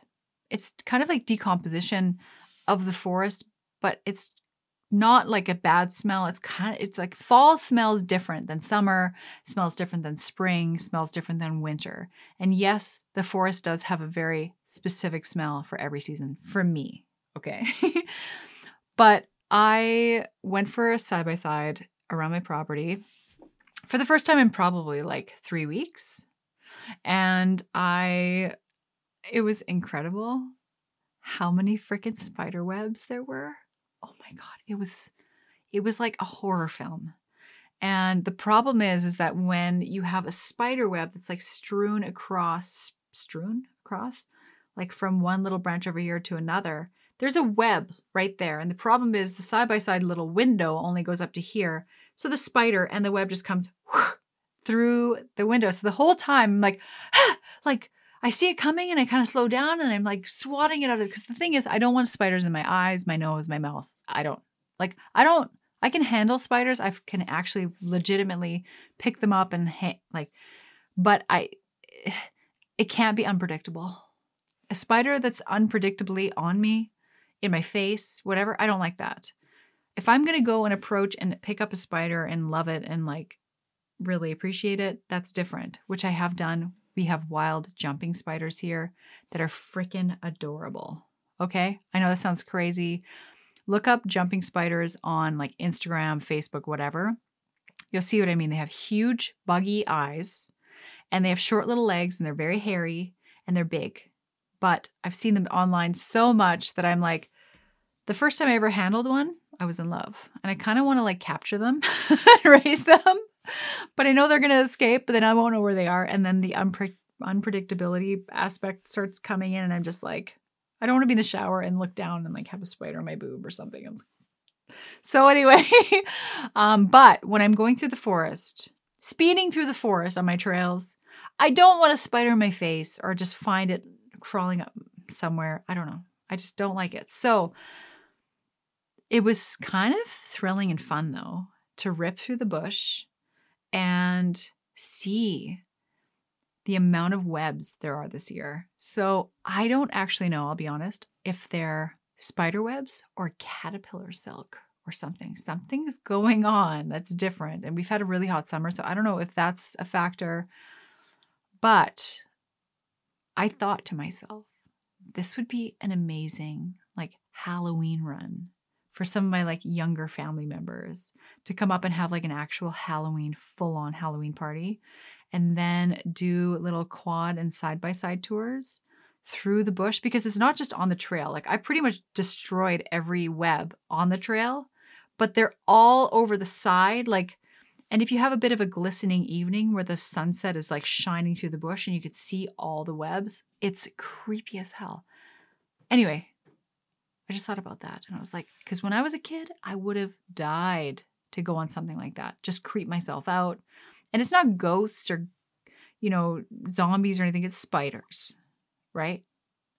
it's kind of like decomposition of the forest, but it's not like a bad smell. It's kind of, it's like fall smells different than summer, smells different than spring, smells different than winter. And yes, the forest does have a very specific smell for every season for me. Okay. But I went for a side-by-side around my property for the first time in probably like three weeks. And I, it was incredible how many freaking spider webs there were. Oh my God. It was, it was like a horror film. And the problem is, is that when you have a spider web that's like strewn across, strewn across, like from one little branch over here to another, there's a web right there. And the problem is the side-by-side little window only goes up to here. So the spider and the web just comes whoosh, through the window. So the whole time I'm like, ah! like I see it coming and I kind of slow down and I'm like swatting it out of it. Cause the thing is, I don't want spiders in my eyes, my nose, my mouth. I don't like, I don't, I can handle spiders. I can actually legitimately pick them up and hang, like, but I, it can't be unpredictable. A spider that's unpredictably on me, in my face, whatever. I don't like that. If I'm going to go and approach and pick up a spider and love it and like really appreciate it, that's different, which I have done. We have wild jumping spiders here that are freaking adorable. Okay. I know that sounds crazy. Look up jumping spiders on like Instagram, Facebook, whatever. You'll see what I mean. They have huge buggy eyes and they have short little legs and they're very hairy and they're big. But I've seen them online so much that I'm like, the first time I ever handled one, I was in love. And I kind of want to like capture them, raise them, but I know they're going to escape, but then I won't know where they are. And then the unpre unpredictability aspect starts coming in and I'm just like, I don't want to be in the shower and look down and like have a spider in my boob or something. I'm like, so anyway, um, but when I'm going through the forest, speeding through the forest on my trails, I don't want a spider in my face or just find it crawling up somewhere. I don't know. I just don't like it. So it was kind of thrilling and fun though, to rip through the bush and see the amount of webs there are this year. So I don't actually know, I'll be honest, if they're spider webs or caterpillar silk or something. Something is going on that's different. And we've had a really hot summer. So I don't know if that's a factor, but I thought to myself, this would be an amazing like Halloween run for some of my like younger family members to come up and have like an actual Halloween, full on Halloween party, and then do little quad and side-by-side tours through the bush, because it's not just on the trail. Like I pretty much destroyed every web on the trail, but they're all over the side. Like And if you have a bit of a glistening evening where the sunset is like shining through the bush and you could see all the webs, it's creepy as hell. Anyway, I just thought about that and I was like, because when I was a kid, I would have died to go on something like that, just creep myself out. And it's not ghosts or, you know, zombies or anything, it's spiders, right?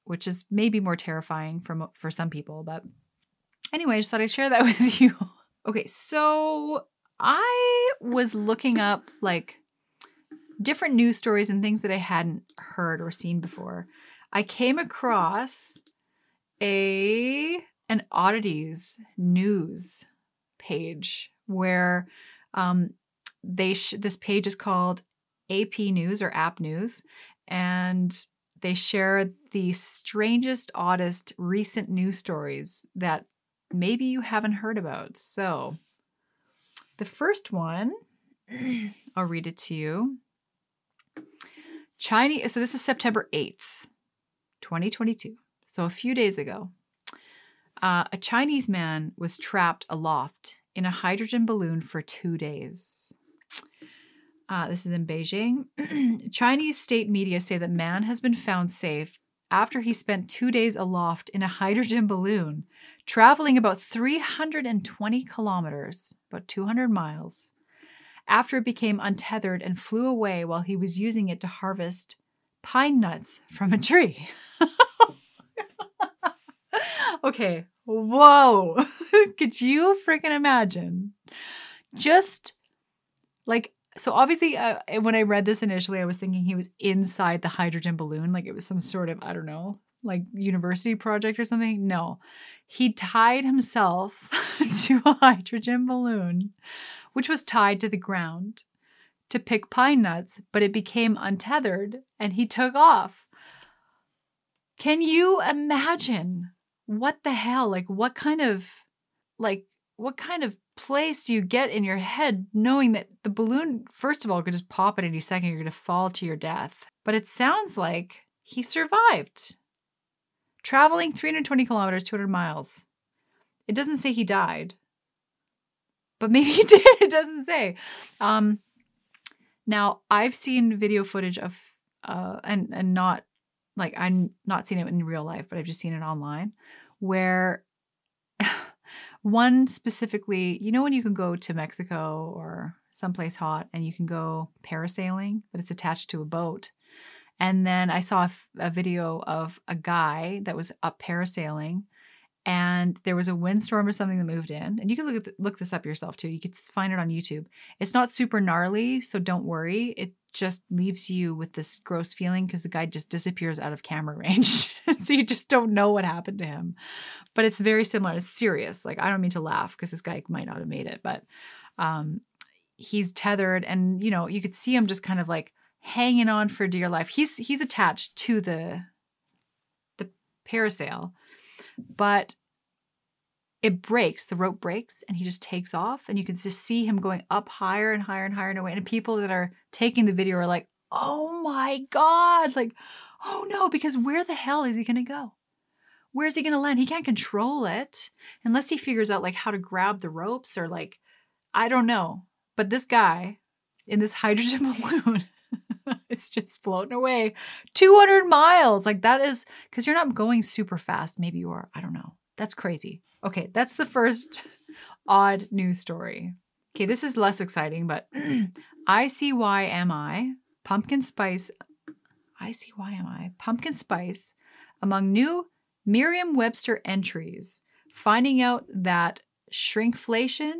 Which is maybe more terrifying for, for some people, but anyway, I just thought I'd share that with you. Okay, so I was looking up like different news stories and things that I hadn't heard or seen before. I came across a an oddities news page where um, they sh this page is called A P News or App News, and they share the strangest, oddest recent news stories that maybe you haven't heard about. So the first one, I'll read it to you. Chinese, so this is September eighth, twenty twenty-two. So a few days ago, uh, a Chinese man was trapped aloft in a hydrogen balloon for two days. Uh, this is in Beijing. Chinese state media say that man has been found safe after he spent two days aloft in a hydrogen balloon, traveling about three hundred twenty kilometers, about two hundred miles, after it became untethered and flew away while he was using it to harvest pine nuts from a tree. Okay, whoa. Could you freaking imagine? Just like, so obviously uh, when I read this initially, I was thinking he was inside the hydrogen balloon. Like it was some sort of, I don't know, like university project or something. No, he tied himself to a hydrogen balloon, which was tied to the ground to pick pine nuts, but it became untethered and he took off. Can you imagine? What the hell? Like what kind of, like what kind of place do you get in your head knowing that the balloon, first of all, could just pop at any second, you're going to fall to your death. But it sounds like he survived. Traveling three hundred twenty kilometers, two hundred miles. It doesn't say he died, but maybe he did. It doesn't say. Um, now, I've seen video footage of, uh, and, and not like, I'm not seen it in real life, but I've just seen it online where one specifically, you know, when you can go to Mexico or someplace hot and you can go parasailing, but it's attached to a boat. And then I saw a video of a guy that was up parasailing and there was a windstorm or something that moved in. And you can look at the, look this up yourself too. You could find it on YouTube. It's not super gnarly, so don't worry. It just leaves you with this gross feeling because the guy just disappears out of camera range. So you just don't know what happened to him. But it's very similar. It's serious. Like, I don't mean to laugh because this guy might not have made it, but um, he's tethered and, you know, you could see him just kind of like hanging on for dear life. He's he's attached to the the parasail, but it breaks, the rope breaks, and he just takes off. And you can just see him going up higher and higher and higher and away. And people that are taking the video are like, oh my God. Like, oh no, because where the hell is he going to go? Where is he going to land? He can't control it unless he figures out like how to grab the ropes or like, I don't know. But this guy in this hydrogen balloon is just floating away two hundred miles. Like that is, because you're not going super fast. Maybe you are, I don't know. That's crazy. Okay, that's the first odd news story. Okay, this is less exciting, but I C Y M I, pumpkin spice, I C Y M I, pumpkin spice among new Merriam-Webster entries, finding out that shrinkflation,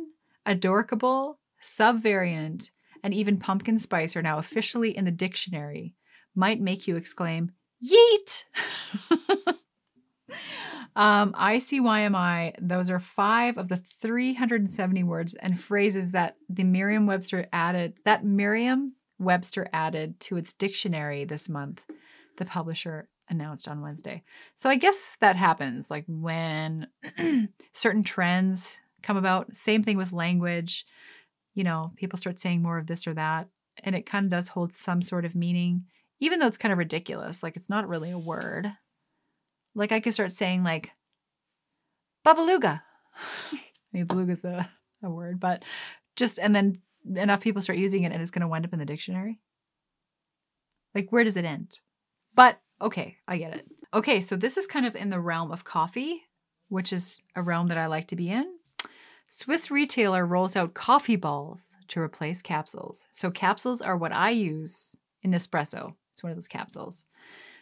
adorkable, subvariant, and even pumpkin spice are now officially in the dictionary, might make you exclaim, yeet! Um, I C Y M I, those are five of the three hundred seventy words and phrases that the Merriam-Webster added, that Merriam-Webster added to its dictionary this month, the publisher announced on Wednesday. So I guess that happens like when certain trends come about, same thing with language, you know, people start saying more of this or that, and it kind of does hold some sort of meaning, even though it's kind of ridiculous. Like it's not really a word. Like I could start saying like, babaluga. I mean, beluga's a, a word, but just, and then enough people start using it and it's going to wind up in the dictionary? Like, where does it end? But okay, I get it. Okay, so this is kind of in the realm of coffee, which is a realm that I like to be in. Swiss retailer rolls out coffee balls to replace capsules. So capsules are what I use in Nespresso. It's one of those capsules.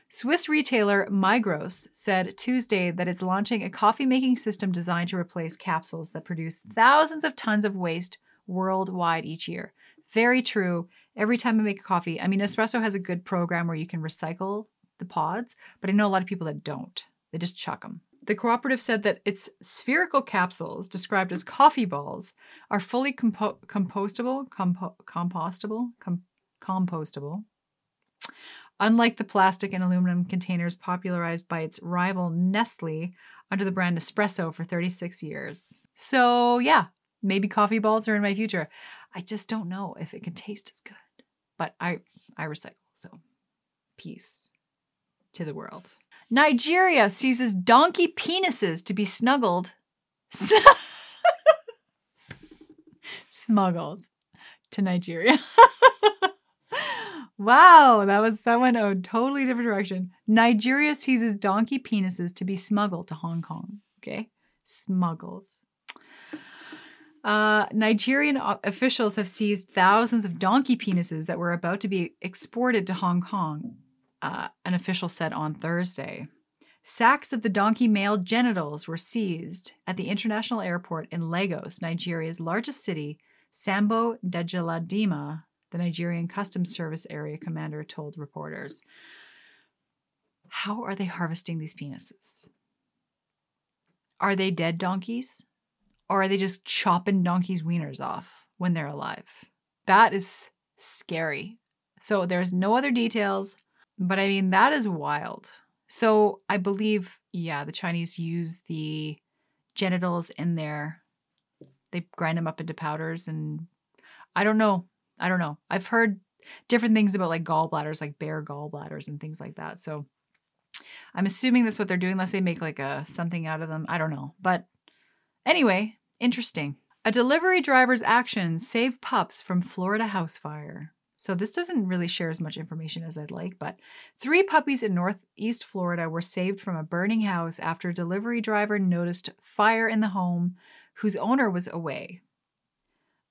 Swiss retailer Migros said Tuesday that it's launching a coffee-making system designed to replace capsules that produce thousands of tons of waste worldwide each year. Very true. Every time I make a coffee, I mean, Nespresso has a good program where you can recycle the pods, but I know a lot of people that don't. They just chuck them. The cooperative said that its spherical capsules, described as coffee balls, are fully compo compostable, compo compostable, com compostable, unlike the plastic and aluminum containers popularized by its rival Nestle under the brand Nespresso for thirty-six years. So yeah, maybe coffee balls are in my future. I just don't know if it can taste as good, but I, I recycle, so peace to the world. Nigeria seizes donkey penises to be snuggled. Smuggled to Nigeria. Wow, that was that went a totally different direction. Nigeria seizes donkey penises to be smuggled to Hong Kong. Okay, smuggled. Uh, Nigerian officials have seized thousands of donkey penises that were about to be exported to Hong Kong. Uh, an official said on Thursday. Sacks of the donkey male genitals were seized at the international airport in Lagos, Nigeria's largest city. Sambo Dejiladima, the Nigerian Customs Service area commander, told reporters. How are they harvesting these penises? Are they dead donkeys? Or are they just chopping donkeys' wieners off when they're alive? That is scary. So there's no other details. But I mean, that is wild. So I believe, yeah, the Chinese use the genitals in their, they grind them up into powders and I don't know. I don't know. I've heard different things about like gallbladders, like bear gallbladders and things like that. So I'm assuming that's what they're doing unless they make like a something out of them. I don't know. But anyway, interesting. A delivery driver's actions save pups from Florida house fire. So this doesn't really share as much information as I'd like, but three puppies in northeast Florida were saved from a burning house after a delivery driver noticed fire in the home whose owner was away.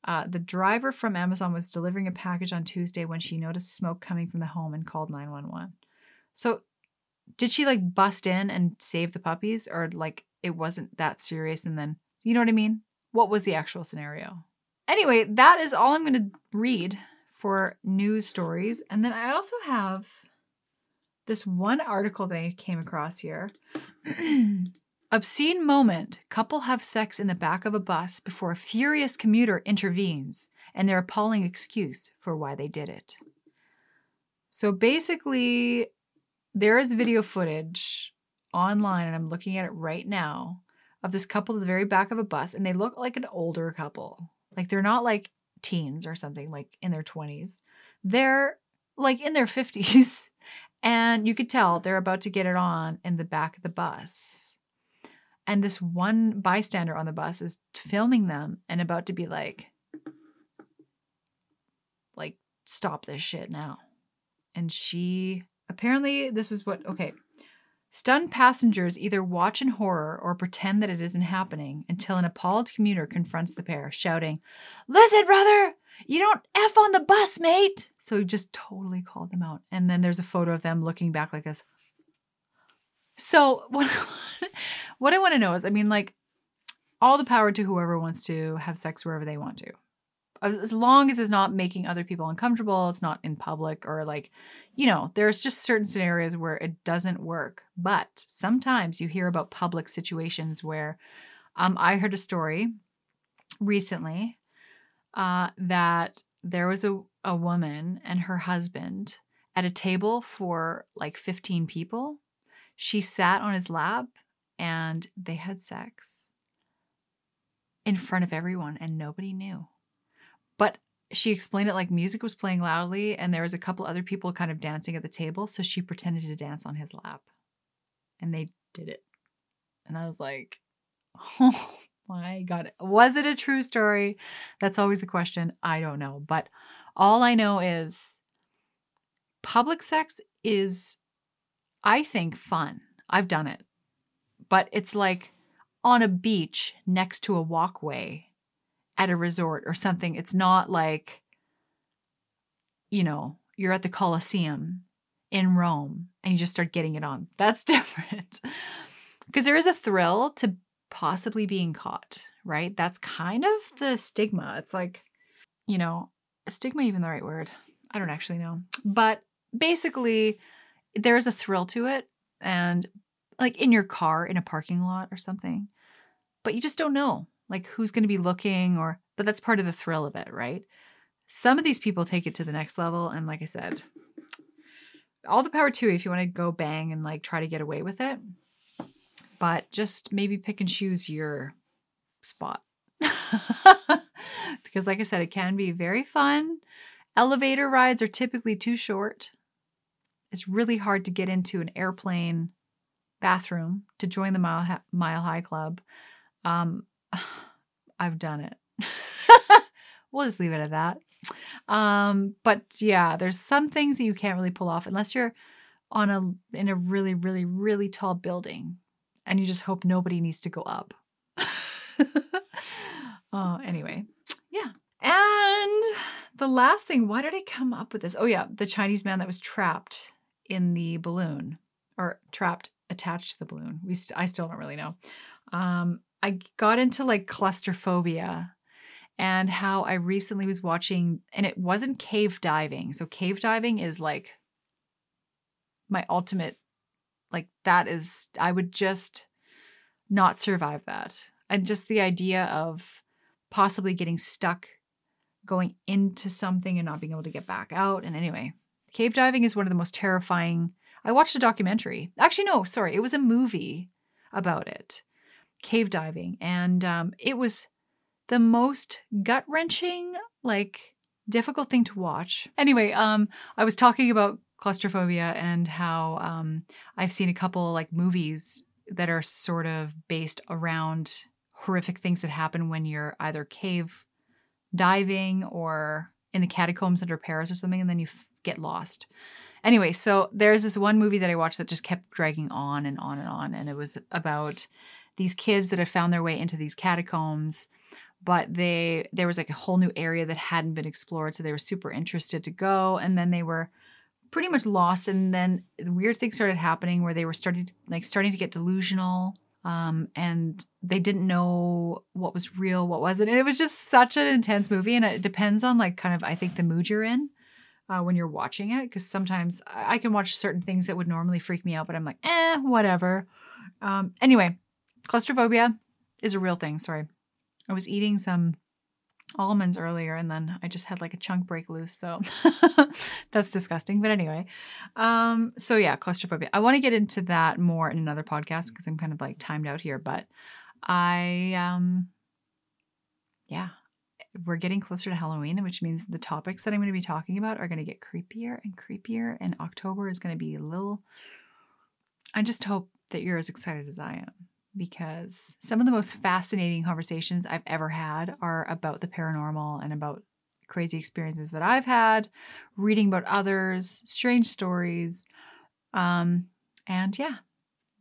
Uh, the driver from Amazon was delivering a package on Tuesday when she noticed smoke coming from the home and called nine one one. So did she like bust in and save the puppies or like it wasn't that serious? And then, you know what I mean? What was the actual scenario? Anyway, that is all I'm going to read for news stories. And then I also have this one article that I came across here. Obscene moment. Couple have sex in the back of a bus before a furious commuter intervenes and their appalling excuse for why they did it. So basically there is video footage online and I'm looking at it right now of this couple at the very back of a bus and they look like an older couple. Like they're not like teens or something, like in their twenties. They're like in their fifties and you could tell they're about to get it on in the back of the bus. And this one bystander on the bus is filming them and about to be like, like, stop this shit now. And she, apparently this is what, okay. Stunned passengers either watch in horror or pretend that it isn't happening until an appalled commuter confronts the pair, shouting, "Listen, brother, you don't F on the bus, mate." So he just totally called them out. And then there's a photo of them looking back like this. So what, what I want to know is, I mean, like, all the power to whoever wants to have sex wherever they want to. As, as long as it's not making other people uncomfortable, it's not in public or like, you know, there's just certain scenarios where it doesn't work. But sometimes you hear about public situations where um, I heard a story recently uh, that there was a, a woman and her husband at a table for like fifteen people. She sat on his lap and they had sex in front of everyone and nobody knew. But she explained it like music was playing loudly and there was a couple other people kind of dancing at the table. So she pretended to dance on his lap and they did it. And I was like, oh My God. Was it a true story? That's always the question. I don't know. But all I know is public sex is, I think, fun. I've done it. But it's like on a beach next to a walkway at a resort or something. It's not like, you know, you're at the Colosseum in Rome and you just start getting it on. That's different. Because there is a thrill to possibly being caught, right? That's kind of the stigma. It's like, you know, stigma even the right word? I don't actually know. But basically, there is a thrill to it. And like in your car, in a parking lot or something. But you just don't know, like, who's going to be looking or, but that's part of the thrill of it, right? Some of these people take it to the next level. And like I said, all the power to you if you want to go bang and like try to get away with it. But just maybe pick and choose your spot. Because like I said, it can be very fun. Elevator rides are typically too short. It's really hard to get into an airplane bathroom to join the Mile High, Mile High Club. Um, I've done it. We'll just leave it at that. Um, but yeah, there's some things that you can't really pull off unless you're on a in a really, really, really tall building and you just hope nobody needs to go up. uh, anyway, yeah. And the last thing, why did I come up with this? Oh yeah, the Chinese man that was trapped in the balloon or trapped attached to the balloon. We st I still don't really know. Um, I got into like claustrophobia and how I recently was watching, and it wasn't cave diving. So cave diving is like my ultimate, like that is, I would just not survive that. And just the idea of possibly getting stuck, going into something and not being able to get back out. And anyway, cave diving is one of the most terrifying. I watched a documentary. Actually, no, sorry. It was a movie about it. Cave diving. And um, it was the most gut-wrenching, like, difficult thing to watch. Anyway, um, I was talking about claustrophobia and how um, I've seen a couple, like, movies that are sort of based around horrific things that happen when you're either cave diving or in the catacombs under Paris or something, and then you f get lost. Anyway, so there's this one movie that I watched that just kept dragging on and on and on, and it was about these kids that had found their way into these catacombs, but they there was like a whole new area that hadn't been explored, so they were super interested to go, and then they were pretty much lost, and then weird things started happening where they were starting like starting to get delusional. Um, and they didn't know what was real, what wasn't. And it was just such an intense movie. And it depends on like kind of, I think, the mood you're in uh, when you're watching it. Because sometimes I can watch certain things that would normally freak me out, but I'm like, eh, whatever. Um, anyway, claustrophobia is a real thing. Sorry. I was eating some almonds earlier and then I just had like a chunk break loose. So that's disgusting. But anyway, um, so yeah, claustrophobia. I want to get into that more in another podcast because I'm kind of like timed out here, but I, um, yeah, we're getting closer to Halloween, which means the topics that I'm going to be talking about are going to get creepier and creepier. And October is going to be a little, I just hope that you're as excited as I am, because some of the most fascinating conversations I've ever had are about the paranormal and about crazy experiences that I've had, reading about others, strange stories. Um, and yeah,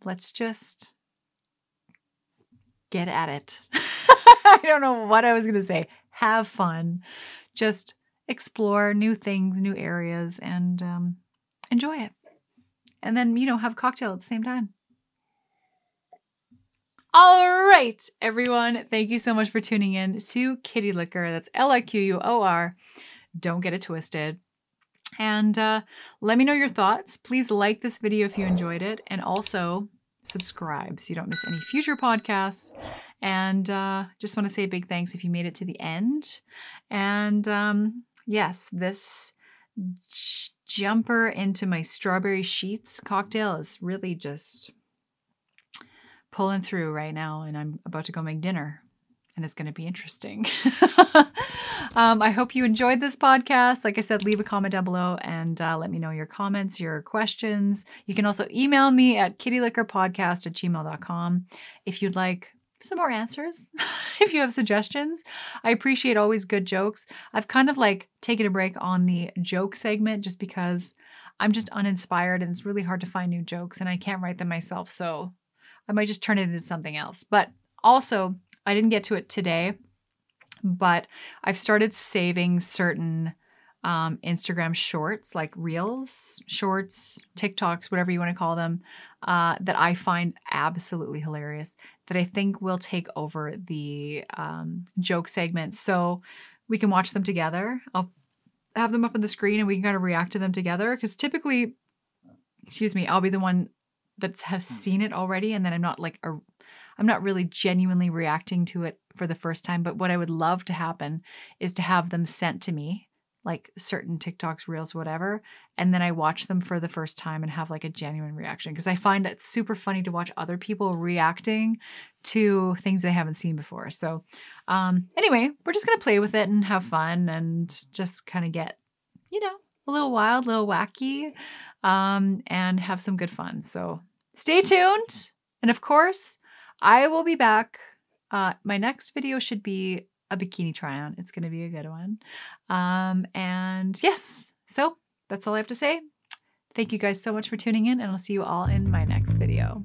let's just get at it. I don't know what I was going to say. Have fun. Just explore new things, new areas, and um, enjoy it. And then, you know, have a cocktail at the same time. All right, everyone. Thank you so much for tuning in to Kitty Liquor. That's L I Q U O R. Don't get it twisted. And uh, let me know your thoughts. Please like this video if you enjoyed it. And also subscribe so you don't miss any future podcasts. And uh, just want to say a big thanks if you made it to the end. And um, yes, this jumper into my strawberry sheets cocktail is really just pulling through right now, and I'm about to go make dinner, and it's going to be interesting. um, I hope you enjoyed this podcast. Like I said, leave a comment down below and uh, let me know your comments, your questions. You can also email me at kittyliquorpodcast at gmail dot com if you'd like some more answers if you have suggestions. I appreciate always good jokes. I've kind of like taken a break on the joke segment just because I'm just uninspired and it's really hard to find new jokes and I can't write them myself. So I might just turn it into something else. But also, I didn't get to it today, but I've started saving certain um, Instagram shorts, like reels, shorts, TikToks, whatever you want to call them, uh, that I find absolutely hilarious that I think will take over the um, joke segment. So we can watch them together. I'll have them up on the screen and we can kind of react to them together. Because typically, excuse me, I'll be the one that has seen it already. And then I'm not like, a, I'm not really genuinely reacting to it for the first time. But what I would love to happen is to have them sent to me, like certain TikToks, reels, whatever. And then I watch them for the first time and have like a genuine reaction. Because I find it super funny to watch other people reacting to things they haven't seen before. So um, anyway, we're just going to play with it and have fun and just kind of get, you know, a little wild, a little wacky, um, and have some good fun. So stay tuned. And of course, I will be back. Uh, my next video should be a bikini try on. It's going to be a good one. Um, and yes, so that's all I have to say. Thank you guys so much for tuning in, and I'll see you all in my next video.